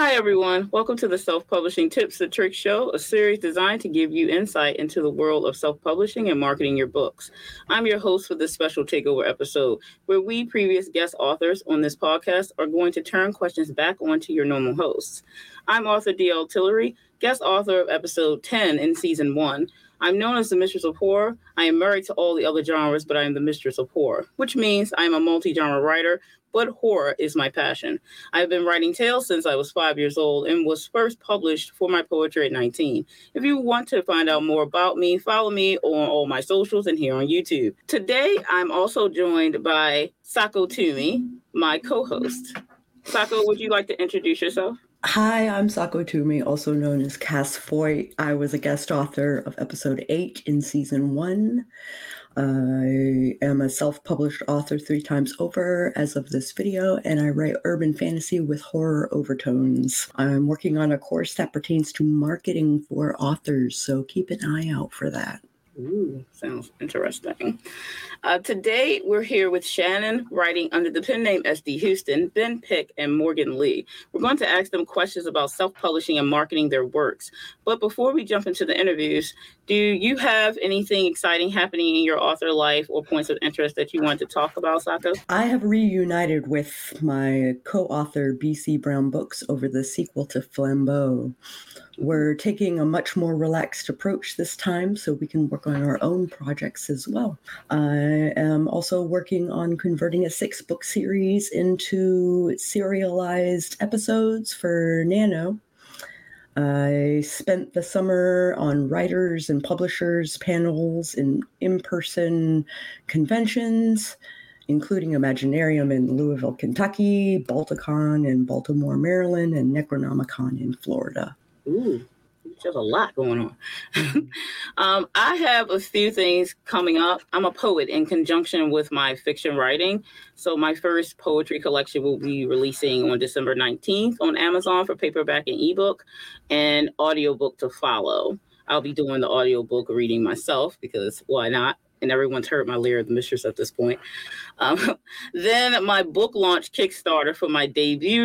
Hi, everyone. Welcome to the Self-Publishing Tips and Tricks Show, a series designed to give you insight into the world of self-publishing and marketing your books. I'm your host for this special takeover episode, where we, previous guest authors on this podcast, are going to turn questions back onto your normal hosts. I'm author D.L. Tillery, guest author of episode 10 in season 1. I'm known as the Mistress of Horror. I am married to all the other genres, but I am the Mistress of Horror, which means I am a multi-genre writer, but horror is my passion. I've been writing tales since I was 5 years old and was first published for my poetry at 19. If you want to find out more about me, follow me on all my socials and here on YouTube. Today, I'm also joined by Sako Tumi, my co-host. Sako, would you like to introduce yourself? Hi, I'm Sako Tumi, also known as Cass Voit. I was a guest author of episode 8 in season 1. I am a self-published author 3 times over as of this video, and I write urban fantasy with horror overtones. I'm working on a course that pertains to marketing for authors, so keep an eye out for that. Ooh, sounds interesting. Today, we're here with Shannon, writing under the pen name S.D. Huston, Ben Pick, and Morgan Lee. We're going to ask them questions about self-publishing and marketing their works. But before we jump into the interviews, do you have anything exciting happening in your author life or points of interest that you want to talk about, Sako? I have reunited with my co-author, B.C. Brown Books, over the sequel to Flambeau. We're taking a much more relaxed approach this time so we can work on our own projects as well. I am also working on converting a 6-book series into serialized episodes for Nano. I spent the summer on writers and publishers panels and in-person conventions, including Imaginarium in Louisville, Kentucky, Balticon in Baltimore, Maryland, and Necronomicon in Florida. Ooh, there's a lot going on. I have a few things coming up. I'm a poet in conjunction with my fiction writing. So my first poetry collection will be releasing on December 19th on Amazon for paperback and ebook, and audiobook to follow. I'll be doing the audiobook reading myself because why not? And everyone's heard my lyric, The Mistress, at this point. Then my book launch Kickstarter for my debut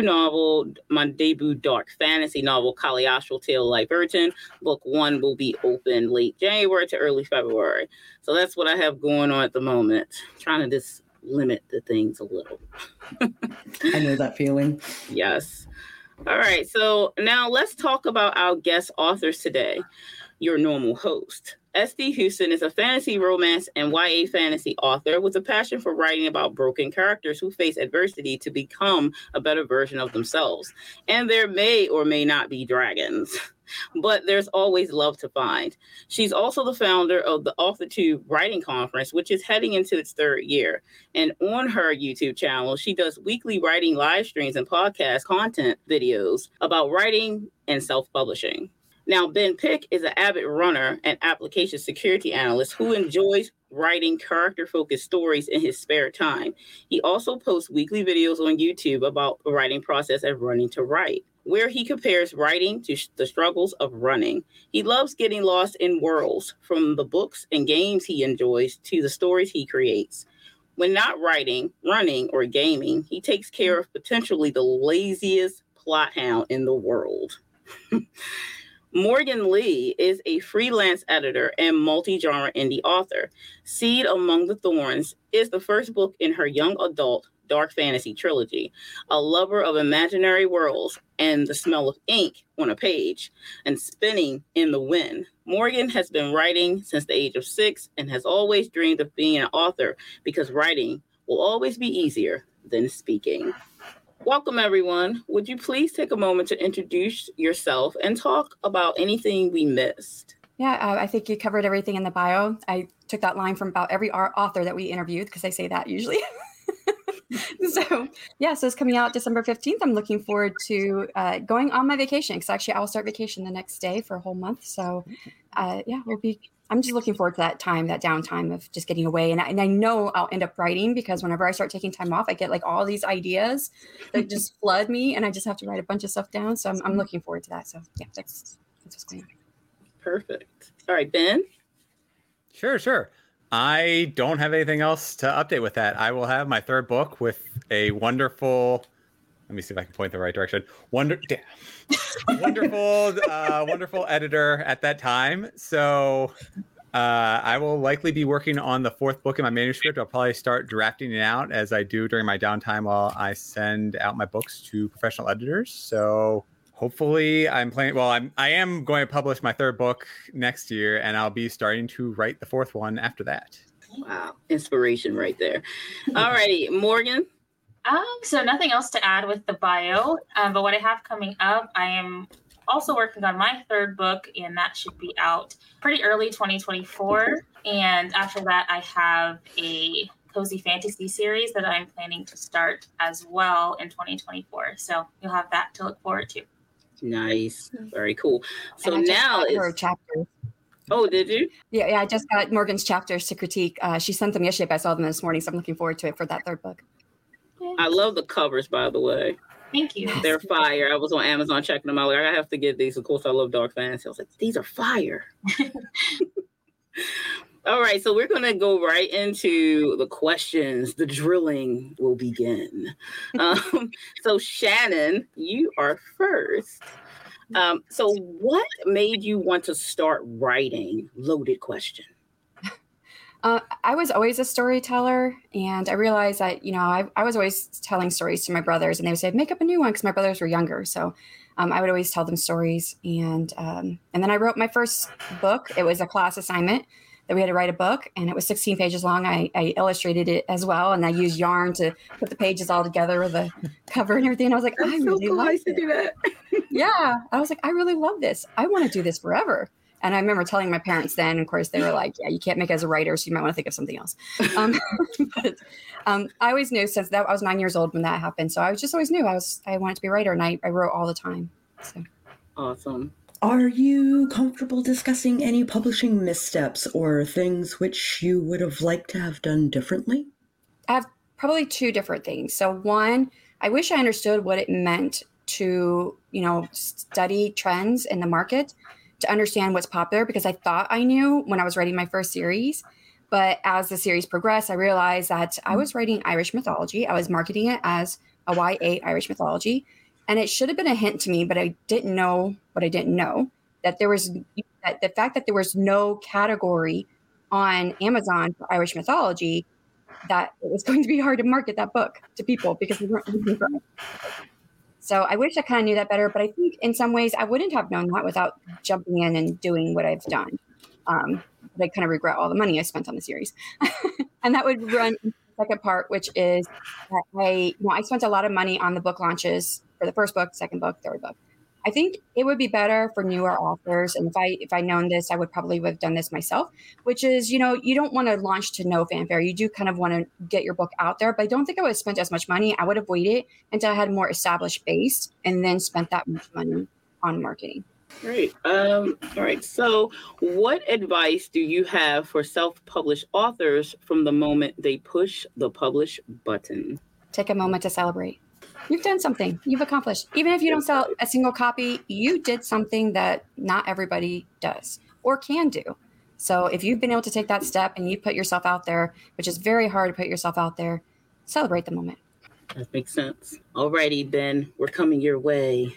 dark fantasy novel, Kali Oshel, Tale of Light Virgin. Book 1 will be open late January to early February. So that's what I have going on at the moment. Trying to just limit the things a little. I know that feeling. Yes. All right. So now let's talk about our guest authors today. Your normal host. S.D. Huston is a fantasy romance and YA fantasy author with a passion for writing about broken characters who face adversity to become a better version of themselves. And there may or may not be dragons, but there's always love to find. She's also the founder of the Off the Tube Writing Conference, which is heading into its 3rd year. And on her YouTube channel, she does weekly writing live streams and podcast content videos about writing and self-publishing. Now, Ben Pick is an avid runner and application security analyst who enjoys writing character-focused stories in his spare time. He also posts weekly videos on YouTube about the writing process and running to write, where he compares writing to the struggles of running. He loves getting lost in worlds, from the books and games he enjoys to the stories he creates. When not writing, running, or gaming, he takes care of potentially the laziest plot hound in the world. Morgan Lee is a freelance editor and multi-genre indie author. Seed Among the Thorns is the first book in her young adult dark fantasy trilogy. A lover of imaginary worlds and the smell of ink on a page and spinning in the wind. Morgan has been writing since the age of 6 and has always dreamed of being an author because writing will always be easier than speaking. Welcome, everyone. Would you please take a moment to introduce yourself and talk about anything we missed? Yeah, I think you covered everything in the bio. I took that line from about every author that we interviewed because I say that usually. So it's coming out December 15th. I'm looking forward to going on my vacation because actually I will start vacation the next day for a whole month. So I'm just looking forward to that time, that downtime of just getting away. And I know I'll end up writing because whenever I start taking time off, I get like all these ideas that just flood me and I just have to write a bunch of stuff down. So I'm looking forward to that. So yeah, that's what's going on. Perfect. All right, Ben. Sure. I don't have anything else to update with that. I will have my 3rd book with a wonderful, Let me see if I can point the right direction. Wonderful editor at that time. So I will likely be working on the fourth book in my manuscript. I'll probably start drafting it out as I do during my downtime while I send out my books to professional editors. So hopefully I'm planning. Well, I am going to publish my third book next year, and I'll be starting to write the fourth one after that. Wow, inspiration right there. All righty, Morgan. So nothing else to add with the bio, but what I have coming up, I am also working on my third book, and that should be out pretty early 2024. And after that, I have a cozy fantasy series that I'm planning to start as well in 2024. So you'll have that to look forward to. Nice. Very cool. So now it's... chapters. Oh, did you? Yeah, I just got Morgan's chapters to critique. She sent them yesterday, but I saw them this morning, so I'm looking forward to it for that third book. I love the covers, by the way. Thank you. They're fire. I was on Amazon checking them out. Like, I have to get these. Of course, I love dark fantasy. I was like, these are fire. All right, so we're going to go right into the questions. The drilling will begin. So, Shannon, you are first. So what made you want to start writing? Loaded question. I was always a storyteller, and I realized that, I was always telling stories to my brothers, and they would say, make up a new one, because my brothers were younger. So I would always tell them stories. And then I wrote my first book. It was a class assignment that we had to write a book, and it was 16 pages long. I illustrated it as well, and I used yarn to put the pages all together with a cover and everything. And I was like, that's I so really cool love to do that. Yeah. I was like, I really love this. I want to do this forever. And I remember telling my parents then, of course, they were like, yeah, you can't make it as a writer, so you might want to think of something else. But I always knew since that I was 9 years old when that happened. So I was just always knew I wanted to be a writer, and I wrote all the time. So. Awesome. Are you comfortable discussing any publishing missteps or things which you would have liked to have done differently? I have probably two different things. So one, I wish I understood what it meant to, study trends in the market, to understand what's popular, because I thought I knew when I was writing my first series. But as the series progressed, I realized that I was writing Irish mythology. I was marketing it as a YA Irish mythology. And it should have been a hint to me, but I didn't know what I didn't know, that there was that the fact that there was no category on Amazon for Irish mythology, that it was going to be hard to market that book to people because we weren't looking for it. So I wish I kind of knew that better, but I think in some ways I wouldn't have known that without jumping in and doing what I've done. But I kind of regret all the money I spent on the series. And that would run into the second part, which is that I spent a lot of money on the book launches for the first book, second book, third book. I think it would be better for newer authors. And if I'd known this, I would probably have done this myself, which is, you don't want to launch to no fanfare. You do kind of want to get your book out there, but I don't think I would have spent as much money. I would have waited until I had a more established base and then spent that much money on marketing. Great. All right. So what advice do you have for self-published authors from the moment they push the publish button? Take a moment to celebrate. You've done something. You've accomplished. Even if you don't sell a single copy, you did something that not everybody does or can do. So if you've been able to take that step and you put yourself out there, which is very hard to put yourself out there, celebrate the moment. That makes sense. All righty, Ben, we're coming your way.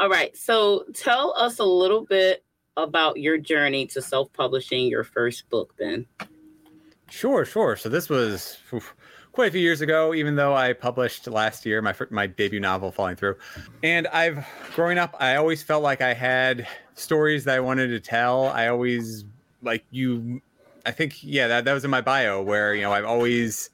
All right. So tell us a little bit about your journey to self-publishing your first book, Ben. Sure. So this was... quite a few years ago, even though I published last year my debut novel, Falling Through. And growing up, I always felt like I had stories that I wanted to tell. I always, that was in my bio where, I've always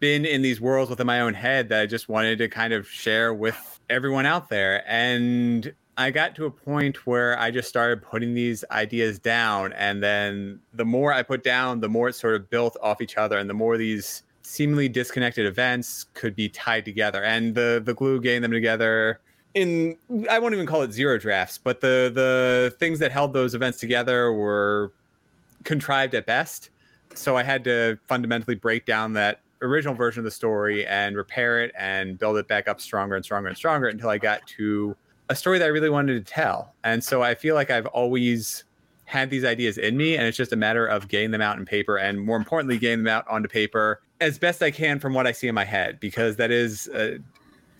been in these worlds within my own head that I just wanted to kind of share with everyone out there. And I got to a point where I just started putting these ideas down. And then the more I put down, the more it sort of built off each other. And the more these seemingly disconnected events could be tied together, and the glue getting them together in, I won't even call it zero drafts, but the things that held those events together were contrived at best. So I had to fundamentally break down that original version of the story and repair it and build it back up stronger and stronger and stronger until I got to a story that I really wanted to tell. And so I feel like I've always had these ideas in me, and it's just a matter of getting them out on paper, and more importantly, getting them out onto paper as best I can from what I see in my head, because that is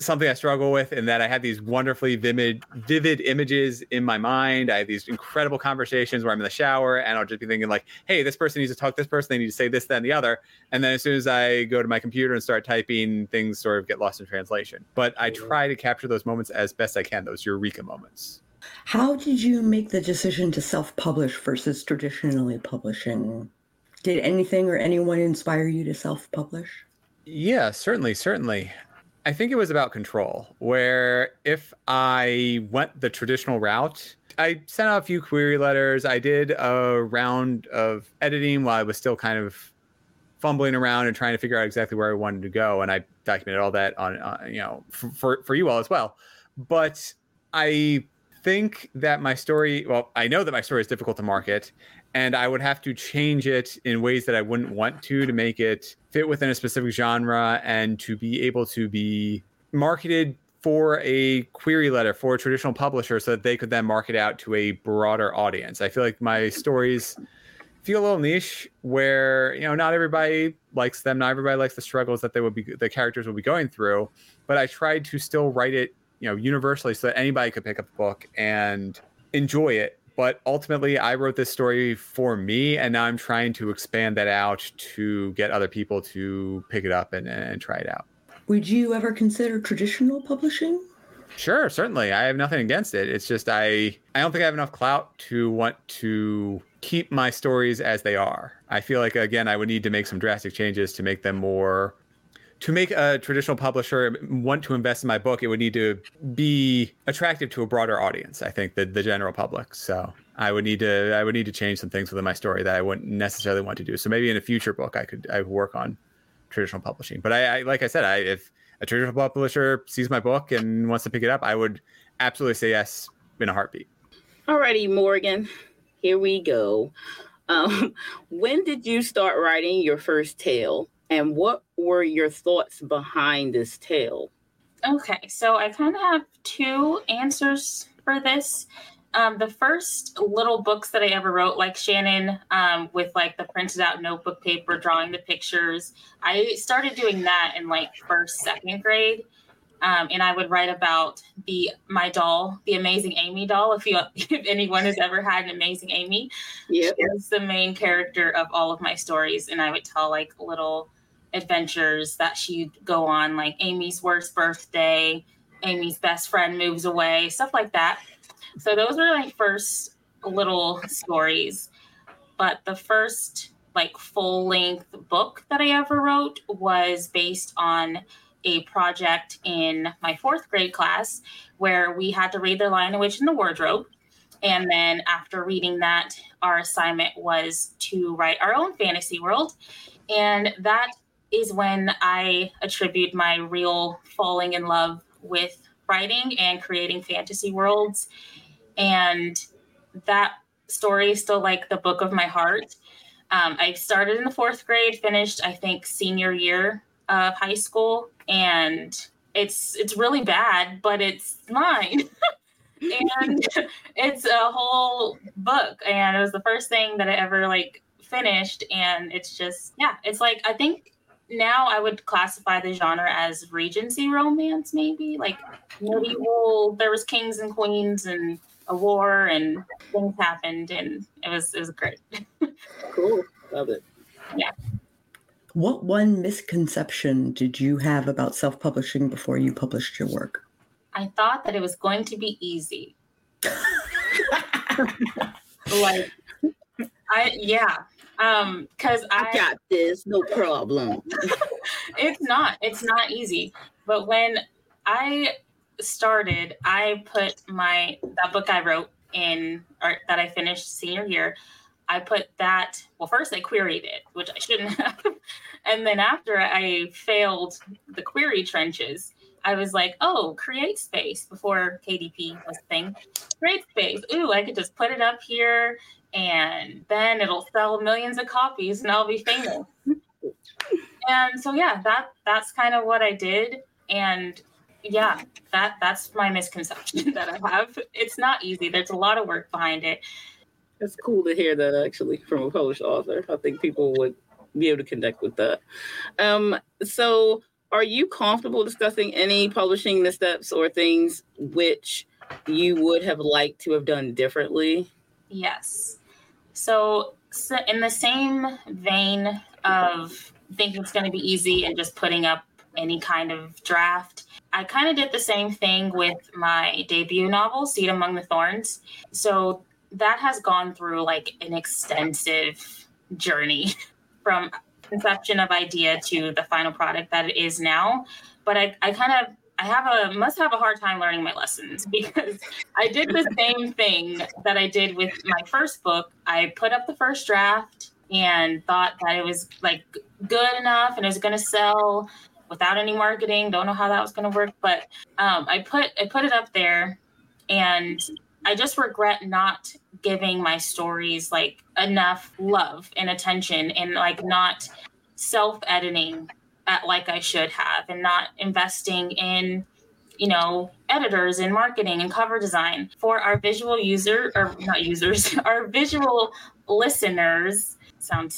something I struggle with, in that I have these wonderfully vivid images in my mind. I have these incredible conversations where I'm in the shower and I'll just be thinking like, hey, this person needs to talk to this person. They need to say this, that, and the other. And then as soon as I go to my computer and start typing, things sort of get lost in translation. But I try to capture those moments as best I can, those eureka moments. How did you make the decision to self-publish versus traditionally publishing? Did anything or anyone inspire you to self-publish? Yeah, certainly. I think it was about control, where if I went the traditional route, I sent out a few query letters. I did a round of editing while I was still kind of fumbling around and trying to figure out exactly where I wanted to go. And I documented all that on, for you all as well. But I think that my story, well, I know that my story is difficult to market, and I would have to change it in ways that I wouldn't want to make it fit within a specific genre and to be able to be marketed for a query letter for a traditional publisher so that they could then market out to a broader audience. I feel like my stories feel a little niche, where, you know, not everybody likes them. Not everybody likes the struggles that the characters will be going through, but I tried to still write it, you know, universally so that anybody could pick up the book and enjoy it. But ultimately, I wrote this story for me, and now I'm trying to expand that out to get other people to pick it up and try it out. Would you ever consider traditional publishing? Sure, certainly. I have nothing against it. It's just I don't think I have enough clout to want to keep my stories as they are. I feel like, again, I would need to make some drastic changes to make them more... To make a traditional publisher want to invest in my book, it would need to be attractive to a broader audience, I think, the general public. So I would need to change some things within my story that I wouldn't necessarily want to do. So maybe in a future book, I would work on traditional publishing. But I like I said, if a traditional publisher sees my book and wants to pick it up, I would absolutely say yes in a heartbeat. Alrighty, Morgan, here we go. When did you start writing your first tale? And what were your thoughts behind this tale? Okay, so I kind of have two answers for this. The first little books that I ever wrote, like Shannon, with like the printed out notebook paper, drawing the pictures, I started doing that in like first, second grade. And I would write about my doll, the Amazing Amy doll. If anyone has ever had an Amazing Amy, yep. She was the main character of all of my stories. And I would tell like little adventures that she'd go on, like Amy's worst birthday, Amy's best friend moves away, stuff like that. So those were like first little stories. But the first like full length book that I ever wrote was based on a project in my fourth grade class where we had to read The Lion, the Witch, and the Wardrobe. And then after reading that, our assignment was to write our own fantasy world. And that is when I attribute my real falling in love with writing and creating fantasy worlds. And that story is still like the book of my heart. I started in the fourth grade, finished, I think, senior year of high school, and it's really bad, but it's mine. And it's a whole book, and it was the first thing that I ever like finished. And it's just, yeah, it's like, I think now I would classify the genre as Regency romance, maybe like medieval. There was kings and queens and a war and things happened, and it was great. Cool. Love it. Yeah. What one misconception did you have about self-publishing before you published your work? I thought that it was going to be easy. Like, because I got this, no problem. It's not easy. But when I started, I put that book I wrote in, or that I finished senior year, I put that, well, first I queried it, which I shouldn't have. And then after I failed the query trenches, I was like, oh, Create Space, before KDP was a thing. Create Space, ooh, I could just put it up here and then it'll sell millions of copies and I'll be famous. And so, yeah, that's kind of what I did. And yeah, that's my misconception that I have. It's not easy. There's a lot of work behind it. It's cool to hear that, actually, from a published author. I think people would be able to connect with that. So Are you comfortable discussing any publishing missteps or things which you would have liked to have done differently? Yes. So in the same vein of thinking it's going to be easy and just putting up any kind of draft, I kind of did the same thing with my debut novel, Seed Among the Thorns. So that has gone through like an extensive journey from conception of idea to the final product that it is now. But I must have a hard time learning my lessons, because I did the same thing that I did with my first book. I put up the first draft and thought that it was like good enough and it was going to sell without any marketing. Don't know how that was going to work, but I put it up there, and I just regret not giving my stories like enough love and attention, and like not self-editing at like I should have, and not investing in, you know, editors and marketing and cover design for our visual our visual listeners.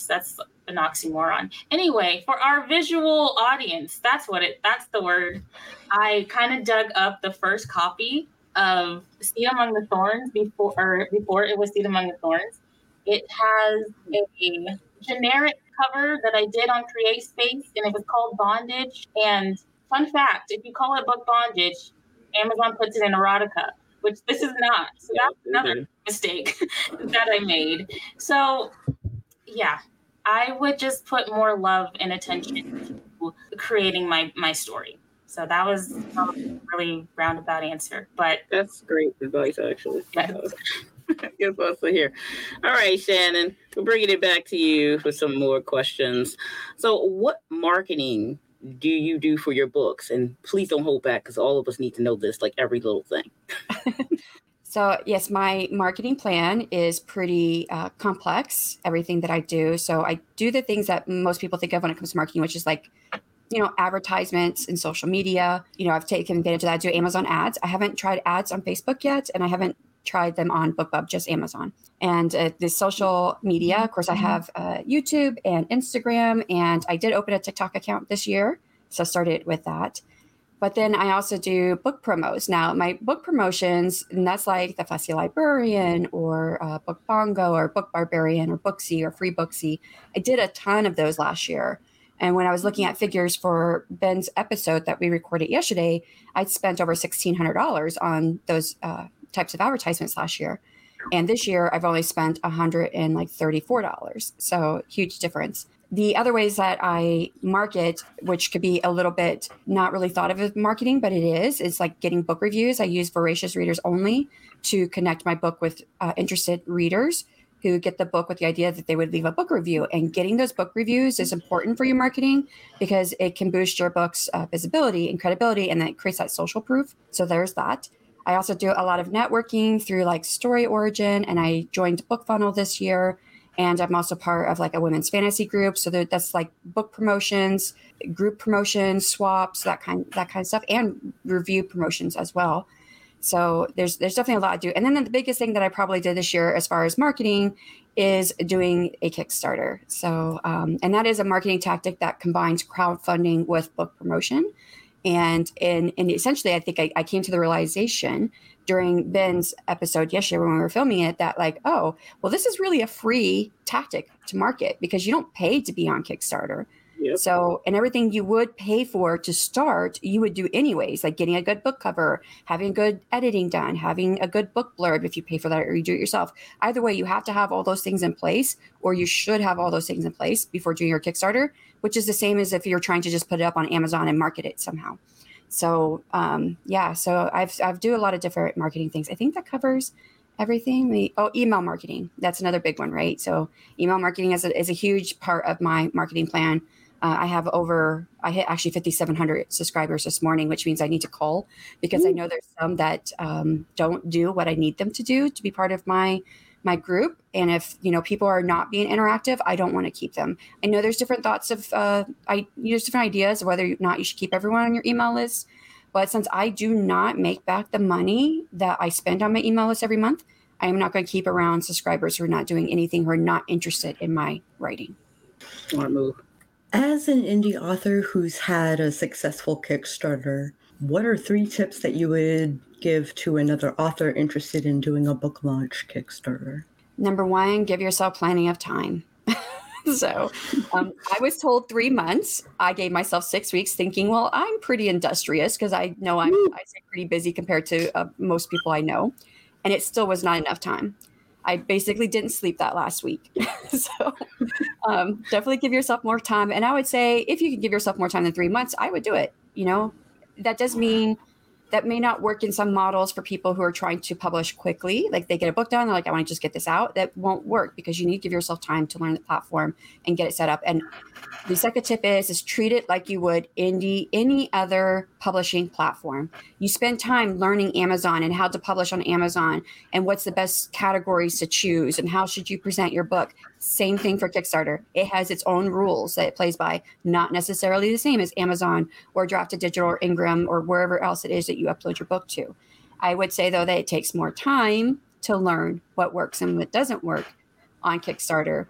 That's an oxymoron. Anyway, for our visual audience, that's the word. I kind of dug up the first copy of Seed Among the Thorns before it was Seed Among the Thorns. It has a generic cover that I did on Create Space, and it was called Bondage. And fun fact, if you call it book bondage, Amazon puts it in erotica, which this is not. So that's another mistake that I made. So yeah, I would just put more love and attention to creating my story. So that was a really roundabout answer, but that's great advice, actually. Yes. I guess I'll sit here. All right, Shannon, we're bringing it back to you for some more questions. So what marketing do you do for your books? And please don't hold back, because all of us need to know this, like every little thing. So yes, my marketing plan is pretty complex, everything that I do. So I do the things that most people think of when it comes to marketing, which is like, you know, advertisements and social media. You know, I've taken advantage of that. I do Amazon ads. I haven't tried ads on Facebook yet, and I haven't tried them on BookBub, just Amazon. And the social media, of course, I have YouTube and Instagram, and I did open a TikTok account this year. So I started with that. But then I also do book promos. Now, my book promotions, and that's like The Fussy Librarian or BookBongo or BookBarbarian or Booksy or FreeBooksy. I did a ton of those last year. And when I was looking at figures for Ben's episode that we recorded yesterday, I'd spent over $1,600 on those types of advertisements last year. And this year, I've only spent $134. So huge difference. The other ways that I market, which could be a little bit not really thought of as marketing, but it is, it's like getting book reviews. I use Voracious Readers Only to connect my book with interested readers who get the book with the idea that they would leave a book review. And getting those book reviews is important for your marketing, because it can boost your book's visibility and credibility, and then it creates that social proof. So there's that. I also do a lot of networking through like Story Origin, and I joined Book Funnel this year. And I'm also part of like a women's fantasy group. So that's like book promotions, group promotions, swaps, that kind of stuff, and review promotions as well. So there's definitely a lot to do. And then the biggest thing that I probably did this year as far as marketing is doing a Kickstarter. So, and that is a marketing tactic that combines crowdfunding with book promotion. And essentially, I think I came to the realization during Ben's episode yesterday when we were filming it that like, oh, well, this is really a free tactic to market, because you don't pay to be on Kickstarter. Yep. So, and everything you would pay for to start, you would do anyways, like getting a good book cover, having good editing done, having a good book blurb if you pay for that, or you do it yourself. Either way, you have to have all those things in place, or you should have all those things in place before doing your Kickstarter, which is the same as if you're trying to just put it up on Amazon and market it somehow. So, so I've do a lot of different marketing things. I think that covers everything. Email marketing. That's another big one, right? So email marketing is a huge part of my marketing plan. I hit actually 5,700 subscribers this morning, which means I need to call, because I know there's some that don't do what I need them to do to be part of my group. And if, you know, people are not being interactive, I don't want to keep them. I know there's different thoughts of, there's different ideas of whether or not you should keep everyone on your email list. But since I do not make back the money that I spend on my email list every month, I am not going to keep around subscribers who are not doing anything, who are not interested in my writing. Smart move. As an indie author who's had a successful Kickstarter, what are three tips that you would give to another author interested in doing a book launch Kickstarter? Number one, give yourself plenty of time. So I was told 3 months. I gave myself 6 weeks thinking, well, I'm pretty industrious because I know I'm pretty busy compared to most people I know. And it still was not enough time. I basically didn't sleep that last week. So definitely give yourself more time. And I would say if you could give yourself more time than 3 months, I would do it. You know, that does mean that may not work in some models for people who are trying to publish quickly. Like they get a book done, they're like, I want to just get this out. That won't work because you need to give yourself time to learn the platform and get it set up. And the second tip is treat it like you would any other publishing platform. You spend time learning Amazon and how to publish on Amazon and what's the best categories to choose and how should you present your book. Same thing for Kickstarter. It has its own rules that it plays by, not necessarily the same as Amazon or Draft2Digital or Ingram or wherever else it is that you upload your book to. I would say, though, that it takes more time to learn what works and what doesn't work on Kickstarter.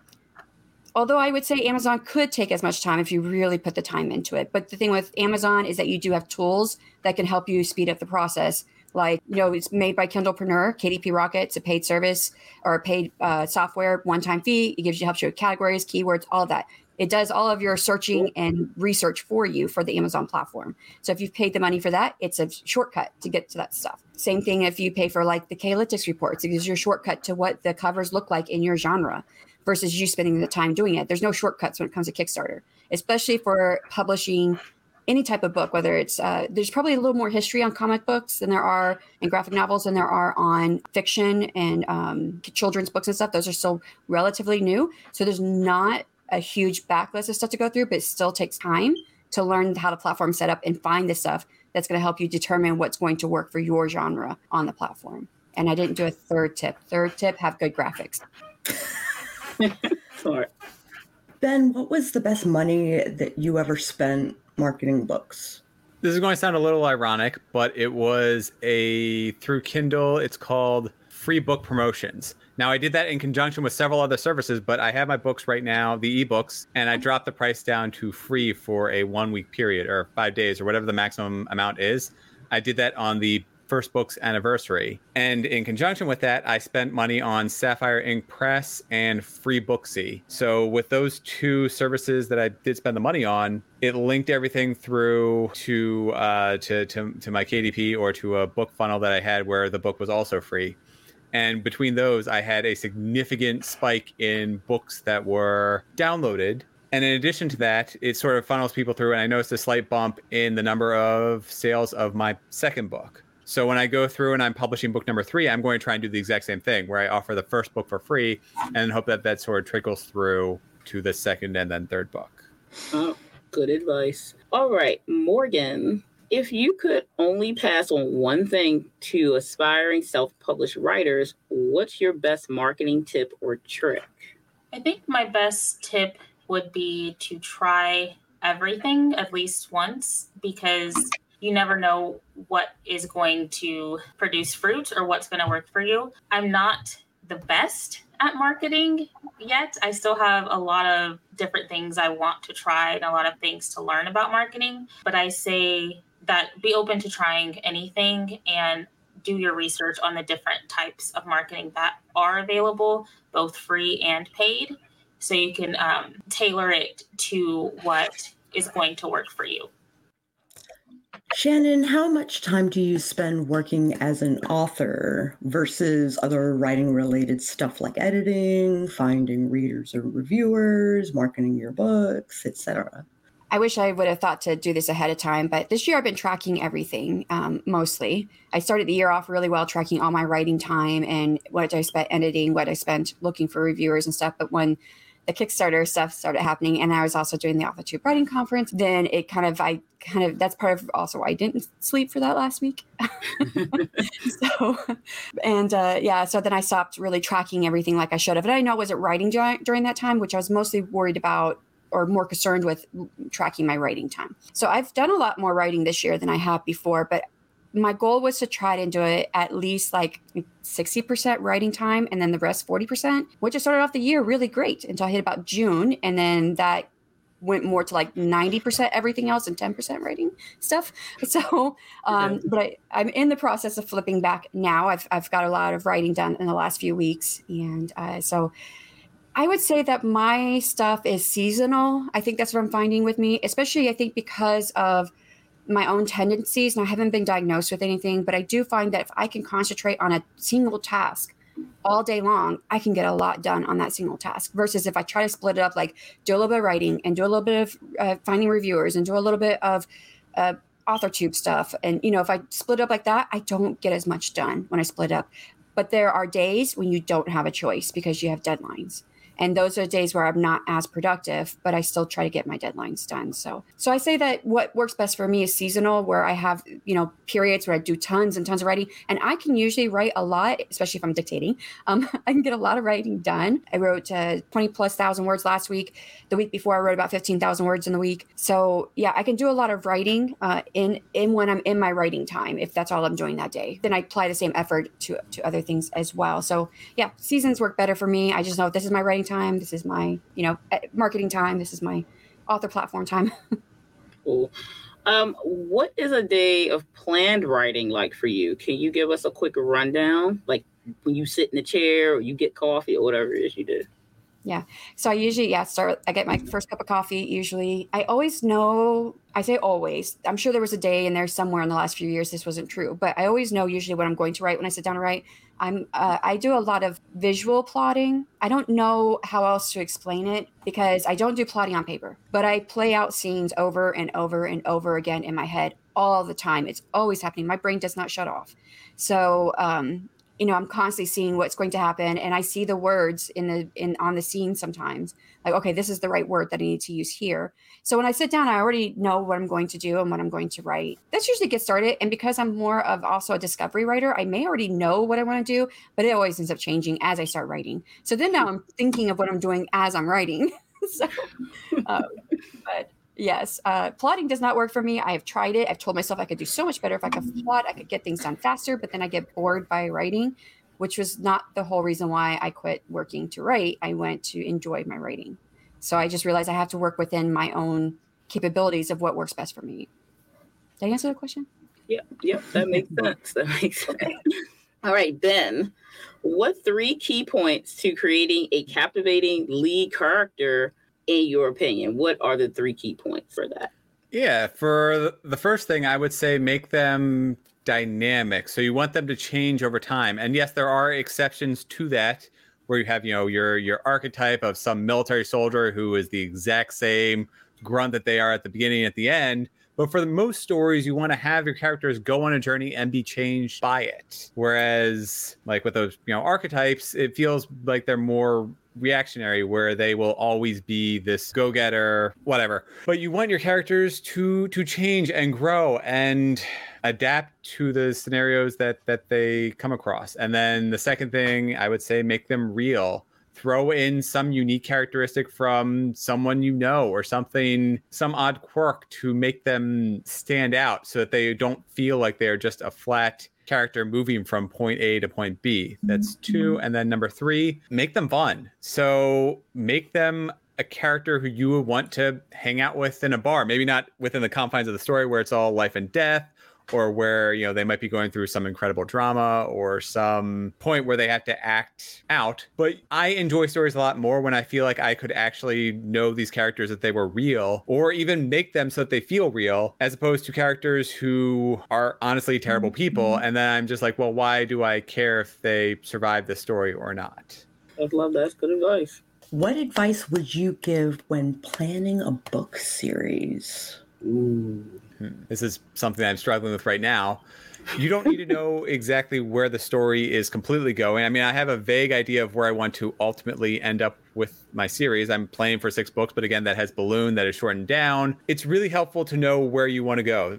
Although I would say Amazon could take as much time if you really put the time into it. But the thing with Amazon is that you do have tools that can help you speed up the process. Like, you know, it's made by Kindlepreneur, KDP Rocket's a paid service or a paid software, one-time fee. It gives you, helps you with categories, keywords, all of that. It does all of your searching and research for you for the Amazon platform. So if you've paid the money for that, it's a shortcut to get to that stuff. Same thing if you pay for like the K-Lytics reports, it gives you a shortcut to what the covers look like in your genre versus you spending the time doing it. There's no shortcuts when it comes to Kickstarter, especially for publishing any type of book, whether it's, there's probably a little more history on comic books than there are in graphic novels than there are on fiction and children's books and stuff. Those are still relatively new. So there's not a huge backlist of stuff to go through, but it still takes time to learn how the platform set up and find the stuff that's going to help you determine what's going to work for your genre on the platform. And I didn't do a third tip. Third tip, have good graphics. Sorry. Ben, what was the best money that you ever spent marketing books? This is going to sound a little ironic, but it was through Kindle. It's called Free Book Promotions. Now, I did that in conjunction with several other services, but I have my books right now, the ebooks, and I dropped the price down to free for a 1 week period or 5 days or whatever the maximum amount is. I did that on the first book's anniversary. And in conjunction with that, I spent money on Sapphire Ink Press and FreeBooksy. So with those two services that I did spend the money on, it linked everything through to my KDP or to a book funnel that I had where the book was also free. And between those, I had a significant spike in books that were downloaded. And in addition to that, it sort of funnels people through. And I noticed a slight bump in the number of sales of my second book. So when I go through and I'm publishing book number 3, I'm going to try and do the exact same thing where I offer the first book for free and hope that that sort of trickles through to the second and then third book. Oh, good advice. All right, Morgan, if you could only pass on one thing to aspiring self-published writers, what's your best marketing tip or trick? I think my best tip would be to try everything at least once, because you never know what is going to produce fruit or what's going to work for you. I'm not the best at marketing yet. I still have a lot of different things I want to try and a lot of things to learn about marketing. But I say that be open to trying anything and do your research on the different types of marketing that are available, both free and paid, so you can tailor it to what is going to work for you. Shannon, how much time do you spend working as an author versus other writing-related stuff like editing, finding readers or reviewers, marketing your books, etc.? I wish I would have thought to do this ahead of time, but this year I've been tracking everything, mostly. I started the year off really well, tracking all my writing time and what I spent editing, what I spent looking for reviewers and stuff, but when the Kickstarter stuff started happening, and I was also doing the Off the Tube Writing Conference, then I that's part of also why I didn't sleep for that last week. So then I stopped really tracking everything like I should have. And I know I wasn't writing during that time, which I was mostly worried about or more concerned with tracking my writing time. So I've done a lot more writing this year than I have before, but my goal was to try to do it at least like 60% writing time and then the rest 40%, which I started off the year really great until I hit about June. And then that went more to like 90% everything else and 10% writing stuff. So, but I'm in the process of flipping back now. I've got a lot of writing done in the last few weeks. And so I would say that my stuff is seasonal. I think that's what I'm finding with me, especially I think because of my own tendencies. And I haven't been diagnosed with anything, but I do find that if I can concentrate on a single task all day long, I can get a lot done on that single task versus if I try to split it up, like do a little bit of writing and do a little bit of finding reviewers and do a little bit of AuthorTube stuff. And, you know, if I split up like that, I don't get as much done when I split up. But there are days when you don't have a choice because you have deadlines. And those are days where I'm not as productive, but I still try to get my deadlines done. So I say that what works best for me is seasonal, where I have, you know, periods where I do tons and tons of writing. And I can usually write a lot, especially if I'm dictating. I can get a lot of writing done. I wrote 20 plus thousand words last week. The week before, I wrote about 15,000 words in the week. So yeah, I can do a lot of writing in when I'm in my writing time, if that's all I'm doing that day. Then I apply the same effort to other things as well. So yeah, seasons work better for me. I just know this is my writing time, this is my, you know, marketing time, this is my author platform time. Cool. What is a day of planned writing like for you? Can you give us a quick rundown, like when you sit in a chair or you get coffee or whatever it is you do? Yeah. So I usually, I get my first cup of coffee. Usually I always know, I say always, I'm sure there was a day in there somewhere in the last few years, this wasn't true, but I always know usually what I'm going to write when I sit down to write. I do a lot of visual plotting. I don't know how else to explain it because I don't do plotting on paper, but I play out scenes over and over and over again in my head all the time. It's always happening. My brain does not shut off. So, you know, I'm constantly seeing what's going to happen, and I see the words on the scene sometimes. Like, okay, this is the right word that I need to use here. So when I sit down, I already know what I'm going to do and what I'm going to write. That's usually get started. And because I'm more of also a discovery writer, I may already know what I want to do, but it always ends up changing as I start writing. So then now I'm thinking of what I'm doing as I'm writing. So, but yes, plotting does not work for me. I have tried it. I've told myself I could do so much better if I could plot. I could get things done faster, but then I get bored by writing, which was not the whole reason why I quit working to write. I went to enjoy my writing. So I just realized I have to work within my own capabilities of what works best for me. Did I answer the question? Yep. That makes sense. Okay. All right, Ben, what three key points to creating a captivating lead character in your opinion? What are the three key points for that? Yeah, for the first thing, I would say make them dynamic. So you want them to change over time. And yes, there are exceptions to that where you have, you know, your archetype of some military soldier who is the exact same grunt that they are at the beginning and at the end. But for the most stories, you want to have your characters go on a journey and be changed by it. Whereas like with those, you know, archetypes, it feels like they're more reactionary, where they will always be this go-getter, whatever. But you want your characters to change and grow and adapt to the scenarios that they come across. And then the second thing, I would say, make them real. Throw in some unique characteristic from someone you know or something, some odd quirk to make them stand out so that they don't feel like they're just a flat character moving from point A to point B. That's two. And then number three, make them fun. So make them a character who you would want to hang out with in a bar, maybe not within the confines of the story where it's all life and death, or where, you know, they might be going through some incredible drama or some point where they have to act out. But I enjoy stories a lot more when I feel like I could actually know these characters, that they were real, or even make them so that they feel real, as opposed to characters who are honestly terrible people. And then I'm just like, well, why do I care if they survive this story or not? I love that. That's good advice. What advice would you give when planning a book series? Ooh. This is something I'm struggling with right now. You don't need to know exactly where the story is completely going. I mean, I have a vague idea of where I want to ultimately end up with my series. I'm planning for 6 books, but again, that has ballooned, that is shortened down. It's really helpful to know where you want to go.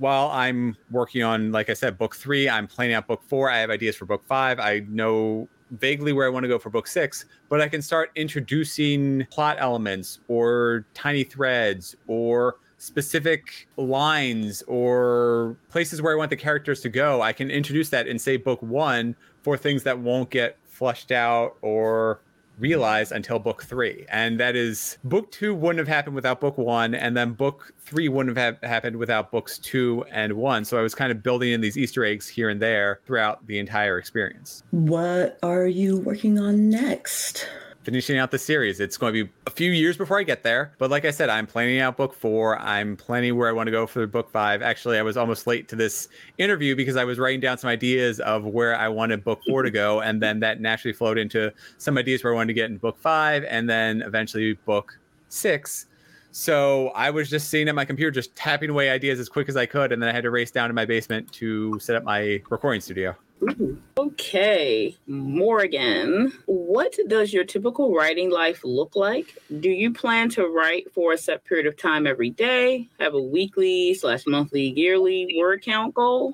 While I'm working on, like I said, book 3, I'm planning out book 4. I have ideas for book 5. I know vaguely where I want to go for book 6, but I can start introducing plot elements or tiny threads or specific lines or places where I want the characters to go. I can introduce that in, say, book 1 for things that won't get flushed out or realize until book three. And that is, book two wouldn't have happened without book one, and then book three wouldn't have happened without books two and one. So I was kind of building in these Easter eggs here and there throughout the entire experience. What are you working on next? Finishing out the series. It's going to be a few years before I get there. But like I said, I'm planning out book four. I'm planning where I want to go for book five. Actually, I was almost late to this interview because I was writing down some ideas of where I wanted book four to go. And then that naturally flowed into some ideas where I wanted to get in book five and then eventually book six. So I was just sitting at my computer, just tapping away ideas as quick as I could. And then I had to race down to my basement to set up my recording studio. Ooh. Okay, Morgan, what does your typical writing life look like? Do you plan to write for a set period of time every day? Have a weekly / monthly, yearly word count goal?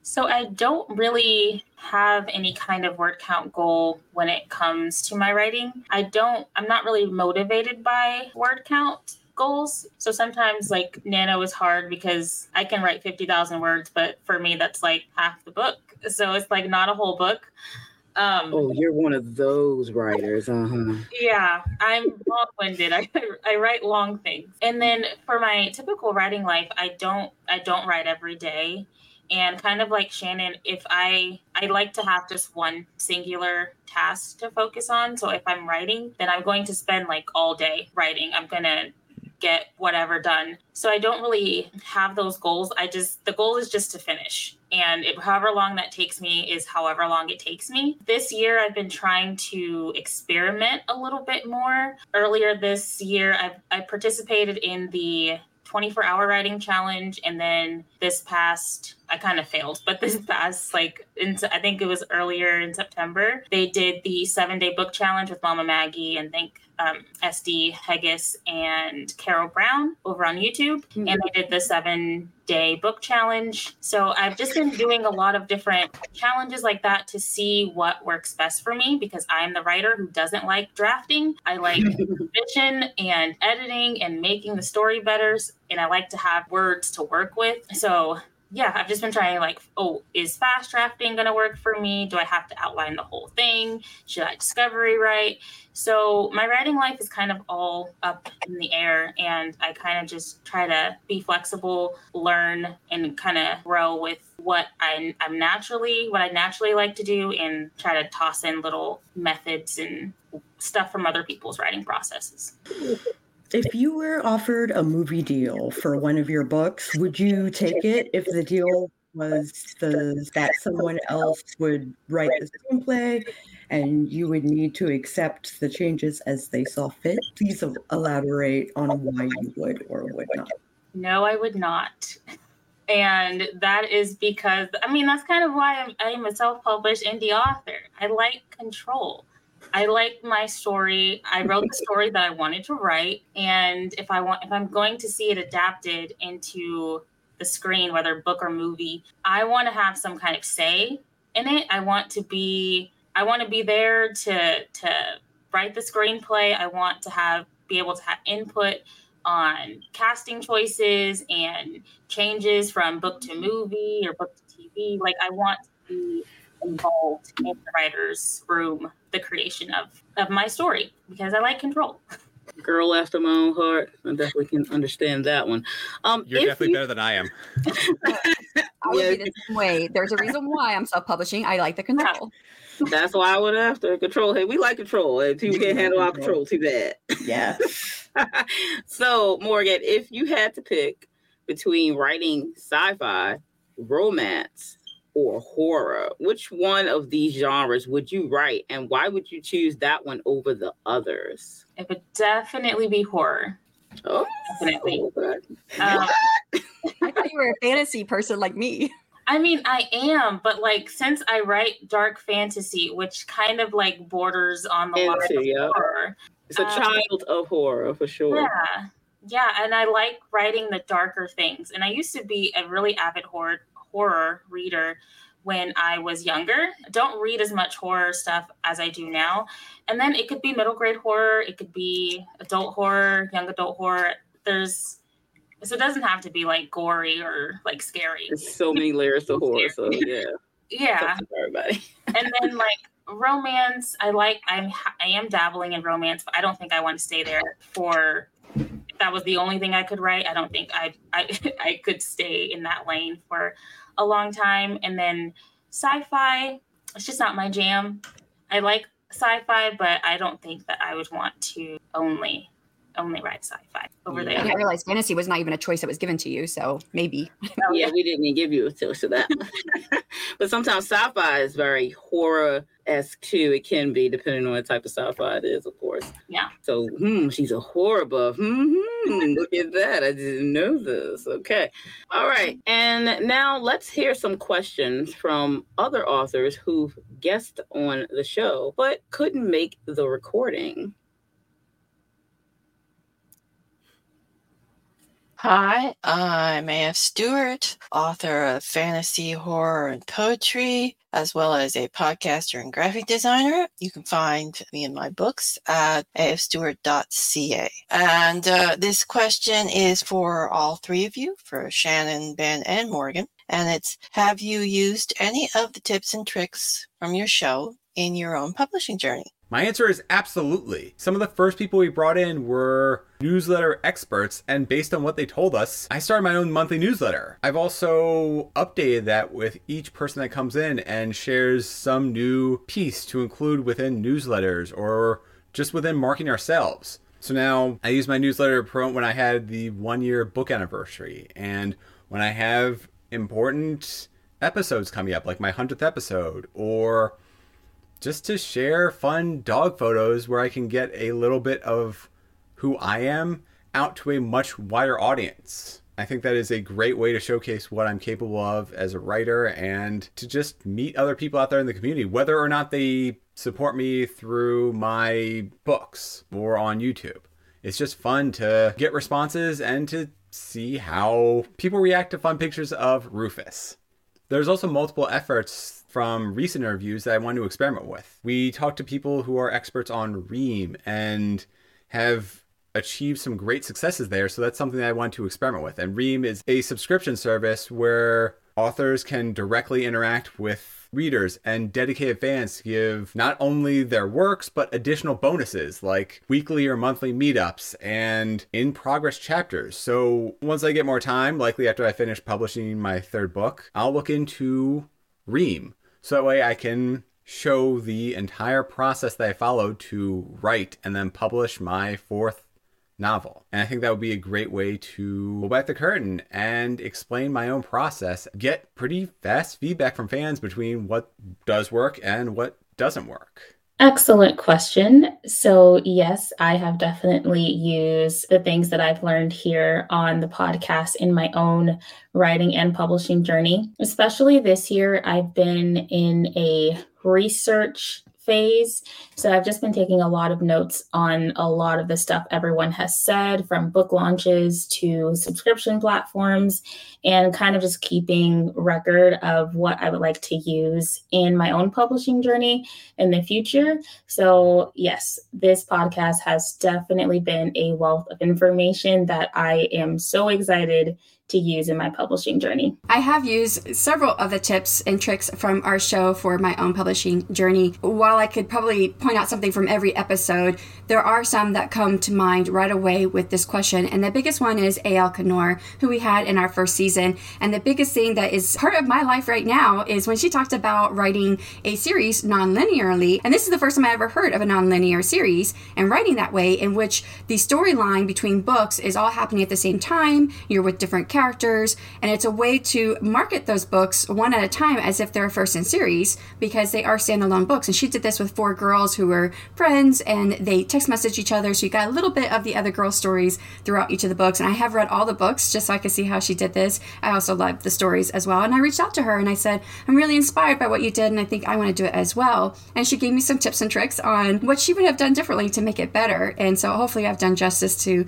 So I don't really have any kind of word count goal when it comes to my writing. I'm not really motivated by word count goals. So sometimes like Nano is hard because I can write 50,000 words, but for me, that's like half the book. So it's like not a whole book. Oh, you're one of those writers. Yeah, I'm long-winded. I write long things. And then for my typical writing life, I don't write every day. And kind of like Shannon, if I like to have just one singular task to focus on. So if I'm writing, then I'm going to spend like all day writing. I'm going to get whatever done. So I don't really have those goals. The goal is just to finish. And however long that takes me is however long it takes me. This year, I've been trying to experiment a little bit more. Earlier this year, I participated in the 24-hour writing challenge. And then I kind of failed, but this past, I think it was earlier in September, they did the 7-day book challenge with Mama Maggie and S.D. Huston and Carol Brown over on YouTube. Mm-hmm. And they did the 7-day book challenge. So I've just been doing a lot of different challenges like that to see what works best for me, because I'm the writer who doesn't like drafting. I like vision and editing and making the story better. And I like to have words to work with. So yeah, I've just been trying is fast drafting going to work for me? Do I have to outline the whole thing? Should I discovery write? So my writing life is kind of all up in the air, and I kind of just try to be flexible, learn, and kind of grow with what I naturally like to do, and try to toss in little methods and stuff from other people's writing processes. If you were offered a movie deal for one of your books, would you take it if the deal was that someone else would write the screenplay and you would need to accept the changes as they saw fit? Please elaborate on why you would or would not. No, I would not. And that is because, that's kind of why I'm a self-published indie author. I like control. I like my story. I wrote the story that I wanted to write. And if I'm going to see it adapted into the screen, whether book or movie, I want to have some kind of say in it. I want to be there to write the screenplay. I want to be able to have input on casting choices and changes from book to movie or book to TV. I want to be involved in the writer's room, the creation of my story, because I like control. Girl after my own heart. I definitely can understand that one. You're definitely better than I am. I would be the same way. There's a reason why I'm self-publishing. I like the control. That's why I went after control. Hey, we like control. If people can't handle our control, too bad. Yeah. So, Morgan, if you had to pick between writing sci-fi, romance, or horror, which one of these genres would you write, and why would you choose that one over the others? It would definitely be horror. Oh, definitely. I thought you were a fantasy person like me. I am, but since I write dark fantasy, which kind of borders on the line of horror. It's a child of horror for sure. Yeah, and I like writing the darker things. And I used to be a really avid horror reader when I was younger. I don't read as much horror stuff as I do now. And then it could be middle grade horror, it could be adult horror, young adult horror. So it doesn't have to be gory or scary. There's so many layers of horror. So yeah. Yeah. Everybody. And then romance. I am dabbling in romance, but I don't think I want to stay there for. If that was the only thing I could write, I don't think I could stay in that lane for a long time. And then sci-fi, it's just not my jam. I like sci-fi, but I don't think that I would want to only write sci-fi over there. I realized fantasy was not even a choice that was given to you, so maybe. Oh, yeah, we didn't give you a choice of that. But sometimes sci-fi is very horror-esque, too. It can be, depending on the type of sci-fi it is, of course. Yeah. So, she's a horror buff. Look at that. I didn't know this. Okay. All right. And now let's hear some questions from other authors who guest on the show, but couldn't make the recording. Hi, I'm A.F. Stewart, author of fantasy, horror, and poetry, as well as a podcaster and graphic designer. You can find me and my books at afstewart.ca. And this question is for all three of you, for Shannon, Ben, and Morgan. And it's, have you used any of the tips and tricks from your show in your own publishing journey? My answer is absolutely. Some of the first people we brought in were newsletter experts, and based on what they told us, I started my own monthly newsletter. I've also updated that with each person that comes in and shares some new piece to include within newsletters or just within marketing ourselves. So now I use my newsletter to promote when I had the 1 year book anniversary and when I have important episodes coming up, like my 100th episode, or just to share fun dog photos where I can get a little bit of who I am out to a much wider audience. I think that is a great way to showcase what I'm capable of as a writer and to just meet other people out there in the community, whether or not they support me through my books or on YouTube. It's just fun to get responses and to see how people react to fun pictures of Rufus. There's also multiple efforts from recent interviews that I wanted to experiment with. We talked to people who are experts on Ream and have achieved some great successes there. So that's something that I want to experiment with. And Ream is a subscription service where authors can directly interact with readers and dedicated fans to give not only their works, but additional bonuses like weekly or monthly meetups and in-progress chapters. So once I get more time, likely after I finish publishing my third book, I'll look into Ream. So that way I can show the entire process that I followed to write and then publish my fourth novel. And I think that would be a great way to go back the curtain and explain my own process, get pretty fast feedback from fans between what does work and what doesn't work. Excellent question. So yes, I have definitely used the things that I've learned here on the podcast in my own writing and publishing journey. Especially this year, I've been in a research phase. So I've just been taking a lot of notes on a lot of the stuff everyone has said, from book launches to subscription platforms, and kind of just keeping record of what I would like to use in my own publishing journey in the future. So yes, this podcast has definitely been a wealth of information that I am so excited to use in my publishing journey. I have used several of the tips and tricks from our show for my own publishing journey. While I could probably point out something from every episode, there are some that come to mind right away with this question. And the biggest one is A.L. Knorr, who we had in our first season. And the biggest thing that is part of my life right now is when she talked about writing a series non-linearly. And this is the first time I ever heard of a non-linear series and writing that way, in which the storyline between books is all happening at the same time. You're with different characters, and it's a way to market those books one at a time as if they're first in series, because they are standalone books. And she did this with four girls who were friends, and they text messaged each other, so you got a little bit of the other girls' stories throughout each of the books. And I have read all the books just so I could see how she did this. I also loved the stories as well, and I reached out to her and I said, I'm really inspired by what you did, and I think I want to do it as well. And she gave me some tips and tricks on what she would have done differently to make it better. And so hopefully I've done justice to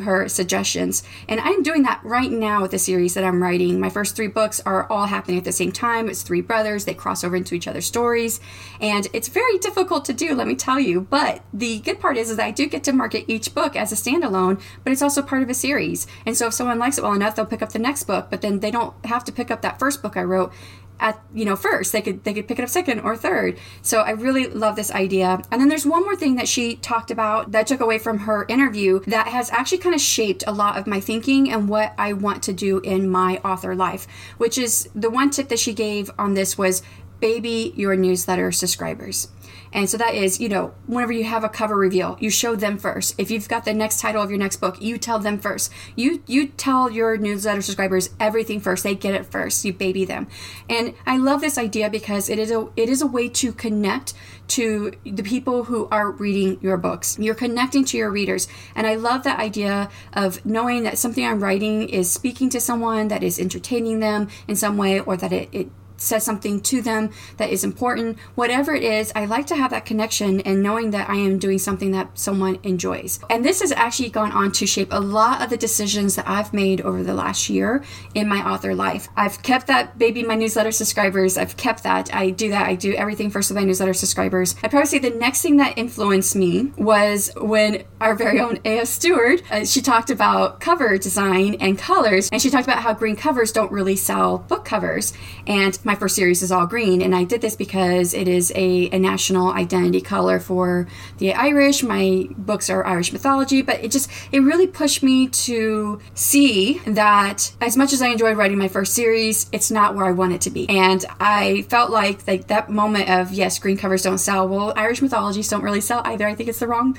her suggestions. And I'm doing that right now with the series that I'm writing. My first three books are all happening at the same time. It's three brothers. They cross over into each other's stories. And it's very difficult to do, let me tell you. But the good part is that I do get to market each book as a standalone, but it's also part of a series. And so if someone likes it well enough, they'll pick up the next book, but then they don't have to pick up that first book I wrote at, you know, first. They could pick it up second or third. So I really love this idea. And then there's one more thing that she talked about that I took away from her interview that has actually kind of shaped a lot of my thinking and what I want to do in my author life, which is the one tip that she gave on this was baby your newsletter subscribers. And so that is, you know, whenever you have a cover reveal, you show them first. If you've got the next title of your next book, you tell them first. You tell your newsletter subscribers everything first. They get it first. You baby them. And I love this idea because it is a way to connect to the people who are reading your books. You're connecting to your readers. And I love that idea of knowing that something I'm writing is speaking to someone, that is entertaining them in some way, or that it says something to them that is important. Whatever it is, I like to have that connection and knowing that I am doing something that someone enjoys. And this has actually gone on to shape a lot of the decisions that I've made over the last year in my author life. I've kept that baby my newsletter subscribers. I've kept that. I do that. I do everything first with my newsletter subscribers. I'd probably say the next thing that influenced me was when our very own A.F. Stewart, she talked about cover design and colors, and she talked about how green covers don't really sell book covers. And my first series is all green, and I did this because it is a national identity color for the Irish. My books are Irish mythology, but it really pushed me to see that as much as I enjoyed writing my first series, it's not where I want it to be. And I felt like that moment of, yes, green covers don't sell. Well, Irish mythologies don't really sell either. I think it's the wrong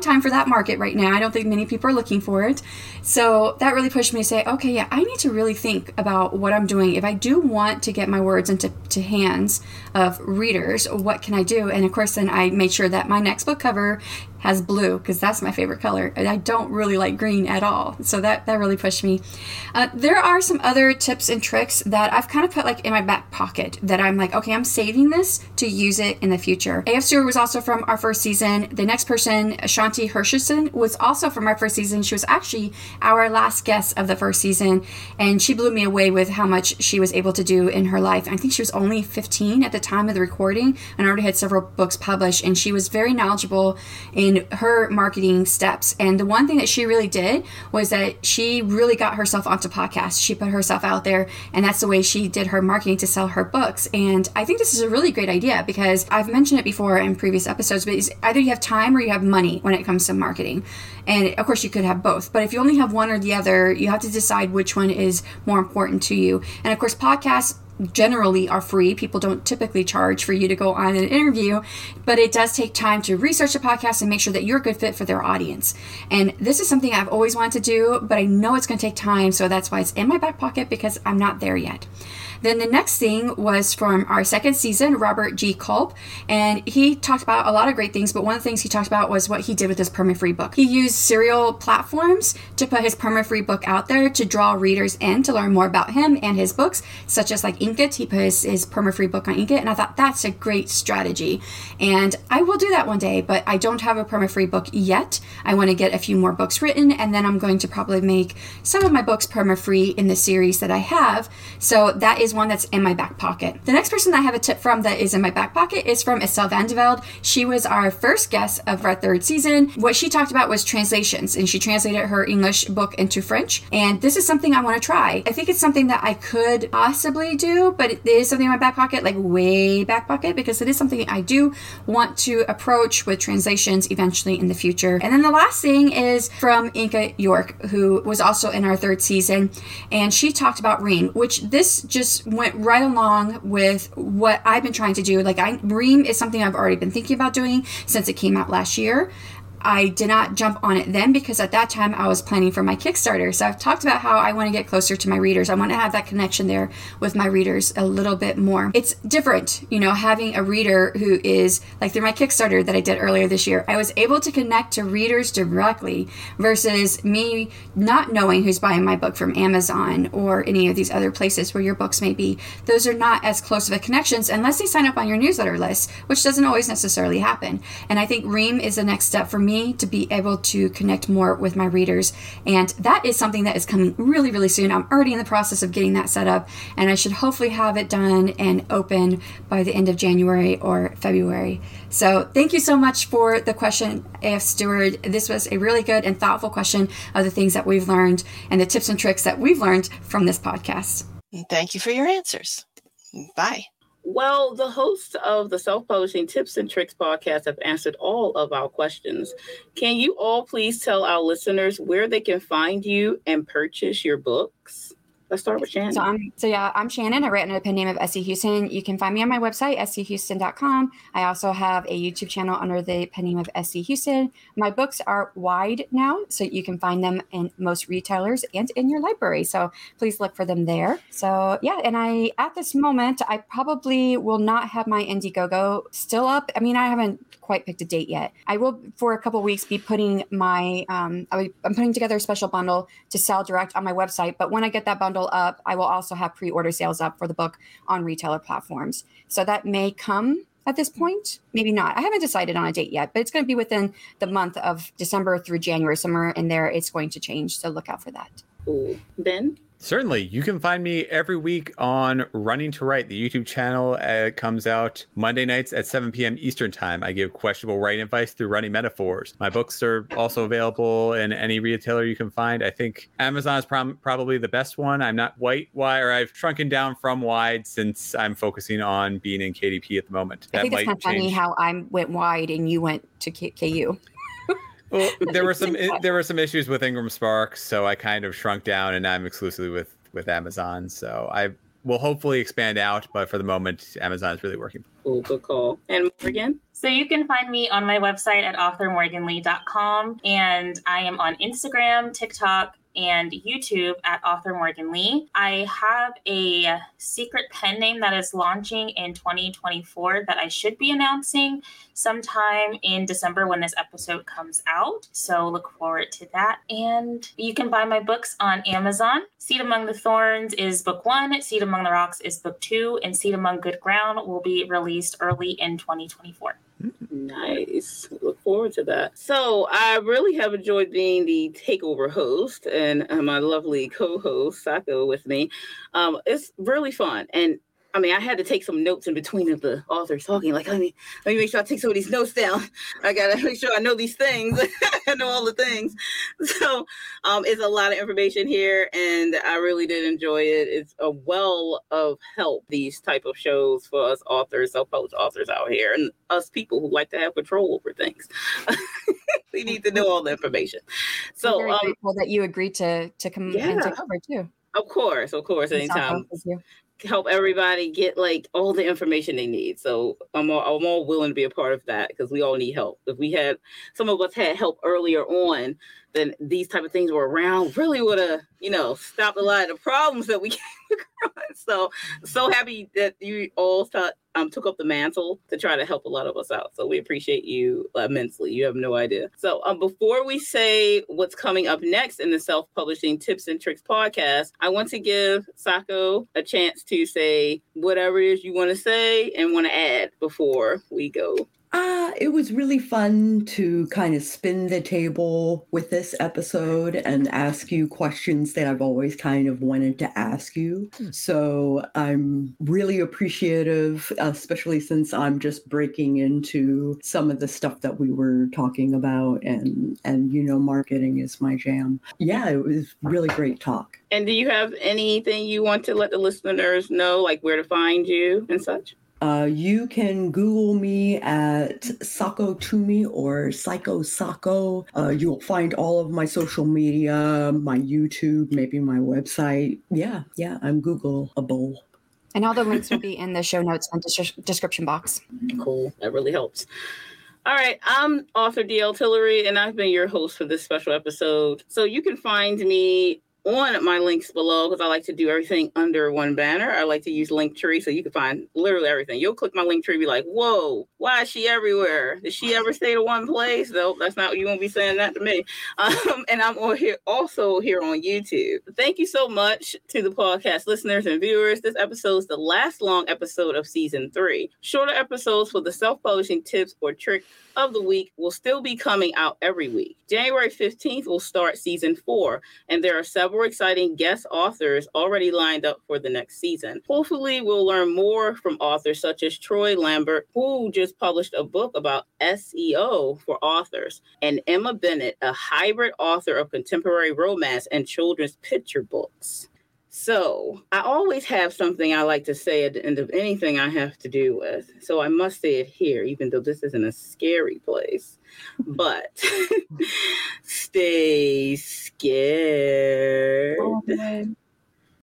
time for that market right now. I don't think many people are looking for it. So that really pushed me to say, okay, yeah, I need to really think about what I'm doing. If I do want to get my words into hands of readers, what can I do? And of course, then I made sure that my next book cover has blue, because that's my favorite color, and I don't really like green at all. So that really pushed me. There are some other tips and tricks that I've kind of put like in my back pocket that I'm like, okay, I'm saving this to use it in the future. A.F. Stewart was also from our first season. The next person, Ashanti Hirschison, was also from our first season. She was actually our last guest of the first season, and she blew me away with how much she was able to do in her life. I think she was only 15 at the time of the recording and already had several books published, and she was very knowledgeable in her marketing steps. And the one thing that she really did was that she really got herself onto podcasts. She put herself out there, and that's the way she did her marketing to sell her books. And I think this is a really great idea because I've mentioned it before in previous episodes, but it's either you have time or you have money when it comes to marketing. And of course you could have both, but if you only have one or the other, you have to decide which one is more important to you. And of course, podcasts generally are free. People don't typically charge for you to go on an interview, but it does take time to research a podcast and make sure that you're a good fit for their audience. And this is something I've always wanted to do, but I know it's going to take time. So that's why it's in my back pocket, because I'm not there yet. Then the next thing was from our second season, Robert G. Culp, and he talked about a lot of great things, but one of the things he talked about was what he did with his perma-free book. He used serial platforms to put his perma-free book out there to draw readers in to learn more about him and his books, such as like Inkitt. He put his perma-free book on Inkitt, and I thought that's a great strategy, and I will do that one day, but I don't have a perma-free book yet. I want to get a few more books written, and then I'm going to probably make some of my books perma-free in the series that I have, so that is one that's in my back pocket. The next person that I have a tip from that is in my back pocket is from Estelle Vandeveld. She was our first guest of our third season. What she talked about was translations, and she translated her English book into French, and this is something I want to try. I think it's something that I could possibly do, but it is something in my back pocket, like way back pocket, because it is something I do want to approach with translations eventually in the future. And then the last thing is from Inka York, who was also in our third season, and she talked about Ream, which this just went right along with what I've been trying to do. Ream is something I've already been thinking about doing since it came out last year. I did not jump on it then because at that time I was planning for my Kickstarter. So I've talked about how I want to get closer to my readers. I want to have that connection there with my readers a little bit more. It's different, you know, having a reader who is like through my Kickstarter that I did earlier this year. I was able to connect to readers directly versus me not knowing who's buying my book from Amazon or any of these other places where your books may be. Those are not as close of a connections unless they sign up on your newsletter list, which doesn't always necessarily happen. And I think Ream is the next step for me to be able to connect more with my readers, and that is something that is coming really, really soon. I'm already in the process of getting that set up, and I should hopefully have it done and open by the end of January or February. So thank you so much for the question, A.F. Stewart. This was a really good and thoughtful question of the things that we've learned and the tips and tricks that we've learned from this podcast. Thank you for your answers. Bye. Well, the hosts of the Self-Publishing Tips and Tricks podcast have answered all of our questions. Can you all please tell our listeners where they can find you and purchase your books? Let's start with Shannon. So I'm Shannon. I write under the pen name of S.D. Huston. You can find me on my website, sdhuston.com. I also have a YouTube channel under the pen name of S.D. Huston. My books are wide now, so you can find them in most retailers and in your library. So please look for them there. So yeah, and I, at this moment, I probably will not have my Indiegogo still up. I mean, I haven't quite picked a date yet. I will, for a couple of weeks, be putting my, I'm putting together a special bundle to sell direct on my website. But when I get that bundle up, I will also have pre-order sales up for the book on retailer platforms. So that may come at this point, maybe not. I haven't decided on a date yet, but it's going to be within the month of December through January, somewhere in there. It's going to change. So look out for that. Cool. Ben? Certainly. You can find me every week on Running to Write, the YouTube channel. It comes out Monday nights at 7 p.m. Eastern time. I give questionable writing advice through running metaphors. My books are also available in any retailer you can find. I think Amazon is probably the best one. I'm not white wide, or I've shrunken down from wide since I'm focusing on being in KDP at the moment. I think it's kind of funny how I went wide and you went to KU. Well, there were some issues with Ingram Sparks, so I kind of shrunk down, and I'm exclusively with Amazon. So I will hopefully expand out, but for the moment, Amazon is really working. Oh, good call. And Morgan? So you can find me on my website at authormorganlee.com, and I am on Instagram, TikTok, and YouTube at author Morgan Lee. I have a secret pen name that is launching in 2024 that I should be announcing sometime in December when this episode comes out. So look forward to that. And you can buy my books on Amazon. Seed Among the Thorns is book 1, Seed Among the Rocks is book 2, and Seed Among Good Ground will be released early in 2024. Nice. Look forward to that. So I really have enjoyed being the takeover host and my lovely co-host Sako with me. It's really fun. And I mean, I had to take some notes in between of the authors talking. Like, let me make sure I take some of these notes down. I got to make sure I know these things. I know all the things. So it's a lot of information here, and I really did enjoy it. It's a well of help, these type of shows, for us authors, self-published authors out here, and us people who like to have control over things. We need to know all the information. So I'm very grateful that you agreed to come and take over, too. Of course, anytime. Help everybody get like all the information they need. So I'm all willing to be a part of that, because we all need help. If we had, some of us had help earlier on, then these type of things were around, really would have, stopped a lot of the problems that we came across. So happy that you all took up the mantle to try to help a lot of us out. So we appreciate you immensely. You have no idea. So before we say what's coming up next in the Self-Publishing Tips and Tricks podcast, I want to give Sako a chance to say whatever it is you want to say and want to add before we go. It was really fun to kind of spin the table with this episode and ask you questions that I've always kind of wanted to ask you. So I'm really appreciative, especially since I'm just breaking into some of the stuff that we were talking about, and marketing is my jam. Yeah, it was really great talk. And do you have anything you want to let the listeners know, like where to find you and such? You can Google me at Sako Tumi or Psycho Sako. You'll find all of my social media, my YouTube, maybe my website. Yeah, I'm Googleable. And all the links will be in the show notes and description box. Cool. That really helps. All right, I'm author D.L. Tillery, and I've been your host for this special episode. So you can find me on my links below, because I like to do everything under one banner. I like to use Linktree, so you can find literally everything. You'll click my Linktree and be like, whoa, why is she everywhere? Did she ever stay to one place? Nope, that's not, you won't be saying that to me. And I'm also here on YouTube. Thank you so much to the podcast listeners and viewers. This episode is the last long episode of season 3. Shorter episodes for the Self-Publishing Tips or Trick of the Week will still be coming out every week. January 15th will start season 4, and there are several exciting guest authors already lined up for the next season. Hopefully, we'll learn more from authors such as Troy Lambert, who just published a book about SEO for authors, and Emma Bennett, a hybrid author of contemporary romance and children's picture books. So I always have something I like to say at the end of anything I have to do with. So I must say it here, even though this isn't a scary place. But stay scared. Oh,